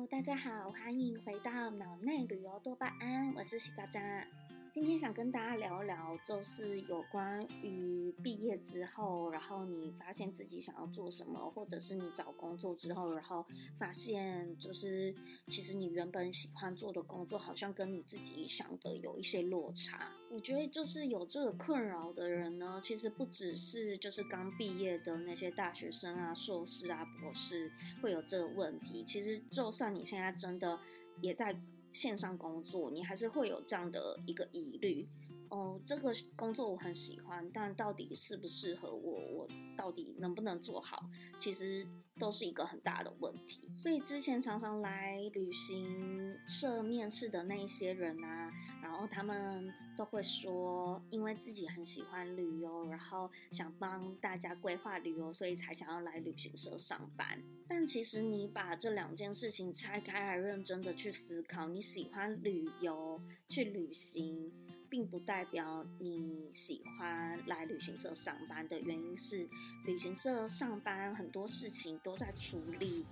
Hello， 大家好，欢迎回到脑内旅游多巴胺，我是西嘎扎。今天想跟大家聊聊，就是有关于毕业之后，然后你发现自己想要做什么，或者是你找工作之后，然后发现就是其实你原本喜欢做的工作，好像跟你自己想的有一些落差。我觉得就是有这个困扰的人呢，其实不只是就是刚毕业的那些大学生啊、硕士啊、博士会有这个问题，其实就算你现在真的也在线上工作，你还是会有这样的一个疑虑哦，这个工作我很喜欢，但到底适不适合我到底能不能做好，其实都是一个很大的问题。所以之前常常来旅行社面试的那一些人啊，然后他们都会说，因为自己很喜欢旅游，然后想帮大家规划旅游，所以才想要来旅行社上班。但其实你把这两件事情拆开来认真的去思考，你喜欢旅游去旅行，并不代表你喜欢来旅行社上班的原因是，旅行社上班很多事情都在处理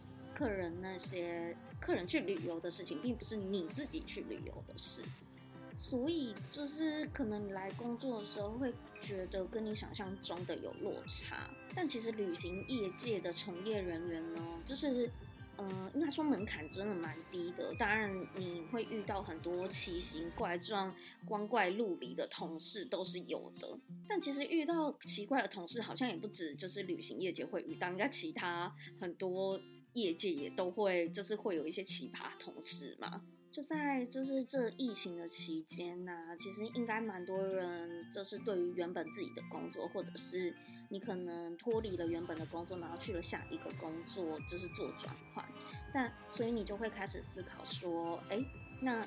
那些客人去旅游的事情，并不是你自己去旅游的事。所以就是可能你来工作的时候会觉得跟你想象中的有落差，但其实旅行业界的从业人员呢，就是应该说门槛真的蛮低的，当然你会遇到很多奇形怪状、光怪陆离的同事都是有的。但其实遇到奇怪的同事，好像也不止就是旅行业界会遇到，应该其他很多业界也都会，就是会有一些奇葩同事嘛。就在就是这疫情的期间啊，其实应该蛮多人就是对于原本自己的工作，或者是你可能脱离了原本的工作，然后去了下一个工作，就是做转换。但所以你就会开始思考说，那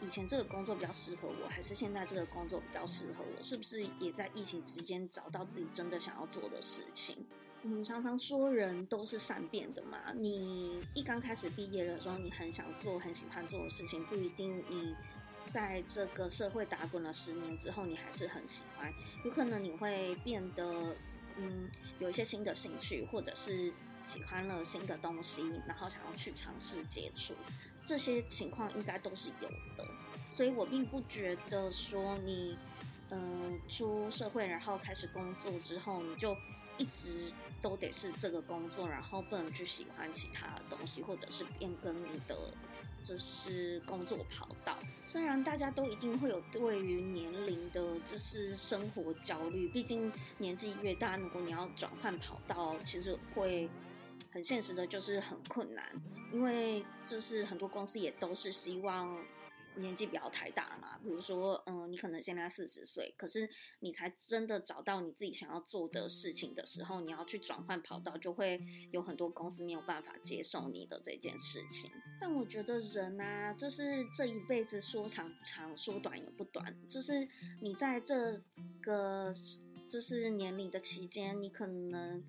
以前这个工作比较适合我，还是现在这个工作比较适合我，是不是也在疫情之间找到自己真的想要做的事情。我们常常说人都是善变的嘛，你一刚开始毕业的时候，你很想做很喜欢做的事情，不一定你在这个社会打滚了10年之后你还是很喜欢，有可能你会变得有一些新的兴趣，或者是喜欢了新的东西，然后想要去尝试接触，这些情况应该都是有的。所以我并不觉得说你出社会然后开始工作之后，你就一直都得是这个工作，然后不能去喜欢其他的东西，或者是变更你的就是工作跑道。虽然大家都一定会有对于年龄的就是生活焦虑，毕竟年纪越大，如果你要转换跑道，其实会很现实的就是很困难，因为就是很多公司也都是希望年纪不要太大嘛，比如说你可能现在40岁，可是你才真的找到你自己想要做的事情的时候，你要去转换跑道，就会有很多公司没有办法接受你的这件事情。但我觉得人啊，就是这一辈子说长不长，说短也不短，就是你在这个就是年龄的期间，你可能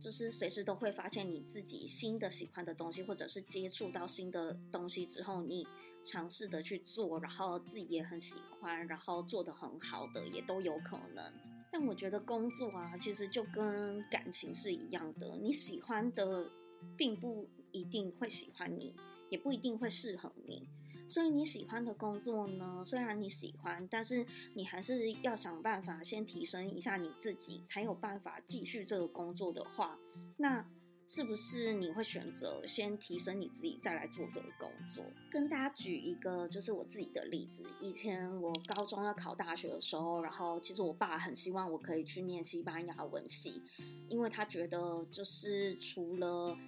就是随时都会发现你自己新的喜欢的东西，或者是接触到新的东西之后，你尝试的去做，然后自己也很喜欢，然后做得很好的也都有可能。但我觉得工作啊，其实就跟感情是一样的，你喜欢的并不一定会喜欢你，也不一定会适合你。所以你喜欢的工作呢，虽然你喜欢，但是你还是要想办法先提升一下你自己，才有办法继续这个工作的话，那是不是你会选择先提升你自己，再来做这个工作？跟大家举一个就是我自己的例子，以前我高中要考大学的时候，然后其实我爸很希望我可以去念西班牙文系，因为他觉得就是除了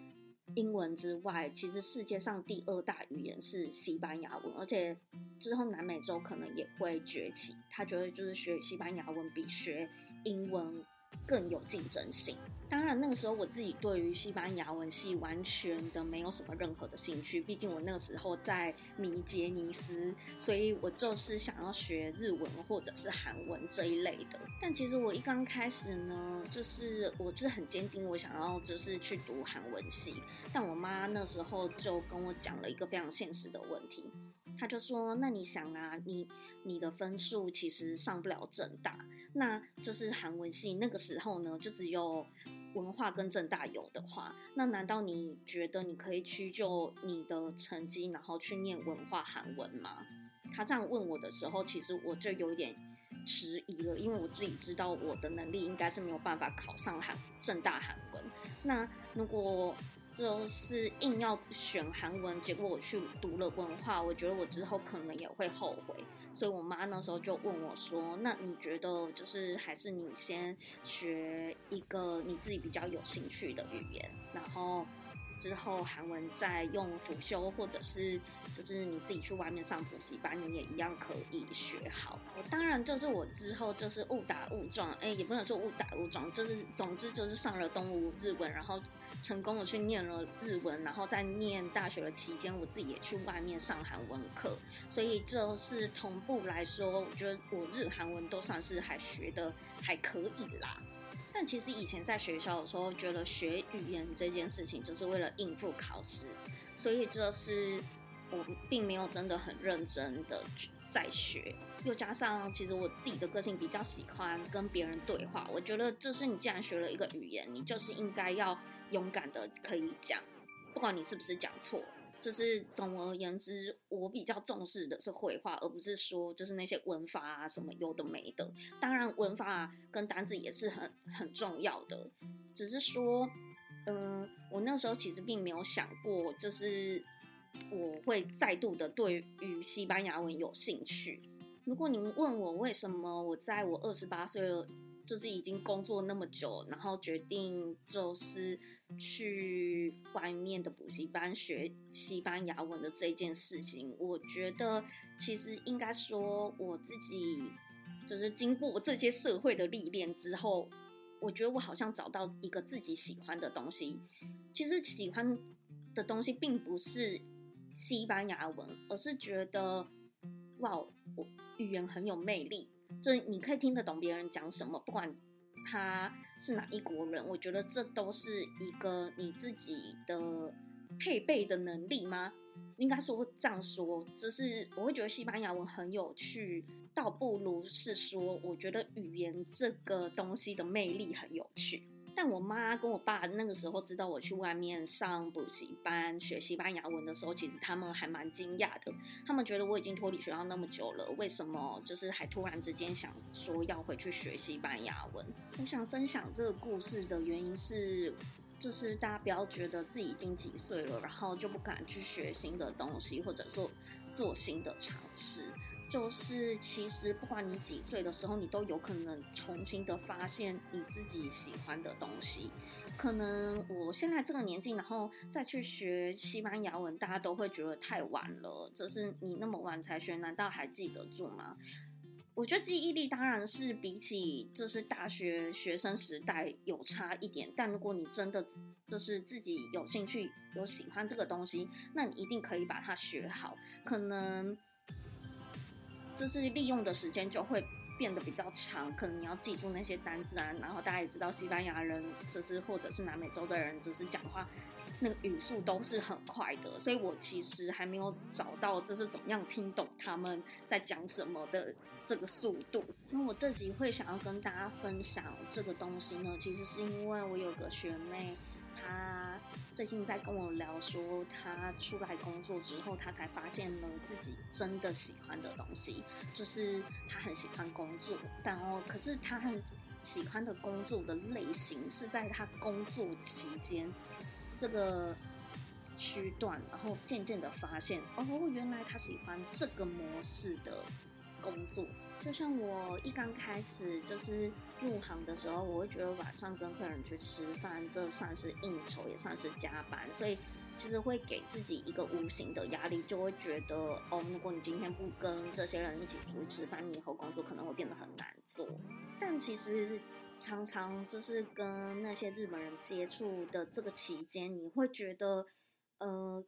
英文之外，其实世界上第2大语言是西班牙文，而且之后南美洲可能也会崛起，他觉得就是学西班牙文比学英文更有竞争性。当然那个时候我自己对于西班牙文系完全的没有什么任何的兴趣，毕竟我那个时候在迷杰尼斯，所以我就是想要学日文或者是韩文这一类的。但其实我一刚开始呢，就是我是很坚定我想要就是去读韩文系，但我妈那时候就跟我讲了一个非常现实的问题，她就说，那你想啊，你的分数其实上不了政大，那就是韩文系那个时候呢，就只有文化跟政大有的话，那难道你觉得你可以屈就你的成绩然后去念文化韩文吗？他这样问我的时候，其实我就有点迟疑了，因为我自己知道我的能力应该是没有办法考上政大韩文。那如果就是硬要选韩文，结果我去读了文化，我觉得我之后可能也会后悔。所以我妈那时候就问我说，那你觉得就是还是你先学一个你自己比较有兴趣的语言，然后之后韩文再用辅修，或者是就是你自己去外面上补习班，你也一样可以学好。我当然就是我之后就是误打误撞，也不能说误打误撞，就是总之就是上了东吴日文，然后成功的去念了日文，然后在念大学的期间，我自己也去外面上韩文课，所以就是同步来说，我觉得我日韩文都算是还学的还可以啦。但其实以前在学校的时候，觉得学语言这件事情就是为了应付考试，所以就是我并没有真的很认真的在学。又加上其实我自己的个性比较喜欢跟别人对话，我觉得就是你既然学了一个语言，你就是应该要勇敢的可以讲，不管你是不是讲错。就是总而言之，我比较重视的是绘画，而不是说就是那些文法啊什么有的没的。当然文法啊跟单字也是很重要的，只是说，我那时候其实并没有想过，就是我会再度的对于西班牙文有兴趣。如果您问我为什么我在我28岁了，就是已经工作那么久，然后决定就是去外面的补习班学西班牙文的这件事情，我觉得其实应该说我自己就是经过这些社会的历练之后，我觉得我好像找到一个自己喜欢的东西。其实喜欢的东西并不是西班牙文，而是觉得哇，我语言很有魅力，就是你可以听得懂别人讲什么，不管他是哪一国人，我觉得这都是一个你自己的配备的能力吗？应该说这样说，就是我会觉得西班牙文很有趣，倒不如是说我觉得语言这个东西的魅力很有趣。但我妈跟我爸那个时候知道我去外面上补习班学西班牙文的时候，其实他们还蛮惊讶的。他们觉得我已经脱离学校那么久了，为什么就是还突然之间想说要回去学西班牙文？我想分享这个故事的原因是，就是大家不要觉得自己已经几岁了，然后就不敢去学新的东西，或者说做新的尝试。就是其实不管你几岁的时候，你都有可能重新的发现你自己喜欢的东西。可能我现在这个年纪，然后再去学西班牙文，大家都会觉得太晚了，就是你那么晚才学，难道还记得住吗？我觉得记忆力当然是比起就是大学学生时代有差一点，但如果你真的就是自己有兴趣有喜欢这个东西，那你一定可以把它学好。可能就是利用的时间就会变得比较长，可能你要记住那些单字啊，然后大家也知道西班牙人就是或者是南美洲的人就是讲话那个语速都是很快的，所以我其实还没有找到就是怎么样听懂他们在讲什么的这个速度。那我这集会想要跟大家分享这个东西呢，其实是因为我有个学妹，她最近在跟我聊说，她出来工作之后，她才发现了自己真的喜欢的东西，就是她很喜欢工作，但可是她很喜欢的工作的类型是在她工作期间这个区段，然后渐渐的发现，原来她喜欢这个模式的工作。就像我一刚开始就是入行的时候，我会觉得晚上跟客人去吃饭，这算是应酬，也算是加班，所以其实会给自己一个无形的压力，就会觉得如果你今天不跟这些人一起出去吃饭，你以后工作可能会变得很难做。但其实常常就是跟那些日本人接触的这个期间，你会觉得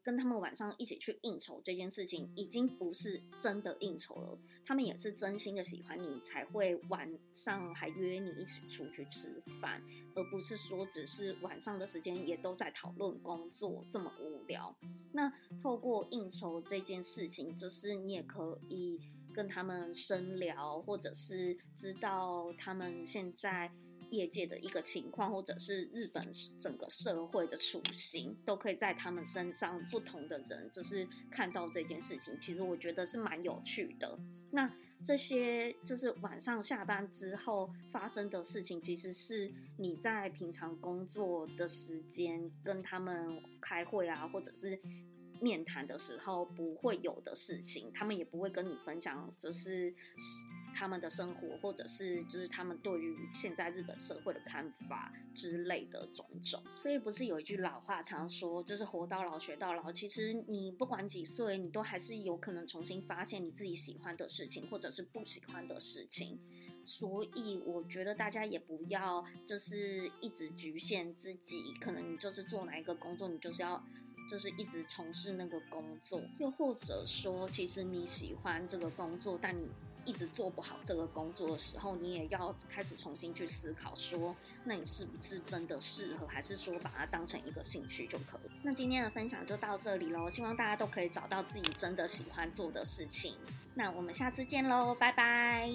跟他们晚上一起去应酬这件事情已经不是真的应酬了，他们也是真心的喜欢你才会晚上还约你一起出去吃饭，而不是说只是晚上的时间也都在讨论工作这么无聊。那透过应酬这件事情，就是你也可以跟他们深聊，或者是知道他们现在业界的一个情况，或者是日本整个社会的雏形，都可以在他们身上不同的人就是看到这件事情，其实我觉得是蛮有趣的。那这些就是晚上下班之后发生的事情，其实是你在平常工作的时间跟他们开会啊，或者是面谈的时候不会有的事情，他们也不会跟你分享，就是他们的生活，或者是就是他们对于现在日本社会的看法之类的种种。所以不是有一句老话常说，就是活到老学到老，其实你不管几岁，你都还是有可能重新发现你自己喜欢的事情，或者是不喜欢的事情。所以我觉得大家也不要就是一直局限自己，可能你就是做哪一个工作，你就是要就是一直从事那个工作，又或者说其实你喜欢这个工作，但你一直做不好这个工作的时候，你也要开始重新去思考说，那你是不是真的适合，还是说把它当成一个兴趣就可以。那今天的分享就到这里咯，希望大家都可以找到自己真的喜欢做的事情。那我们下次见咯，拜拜。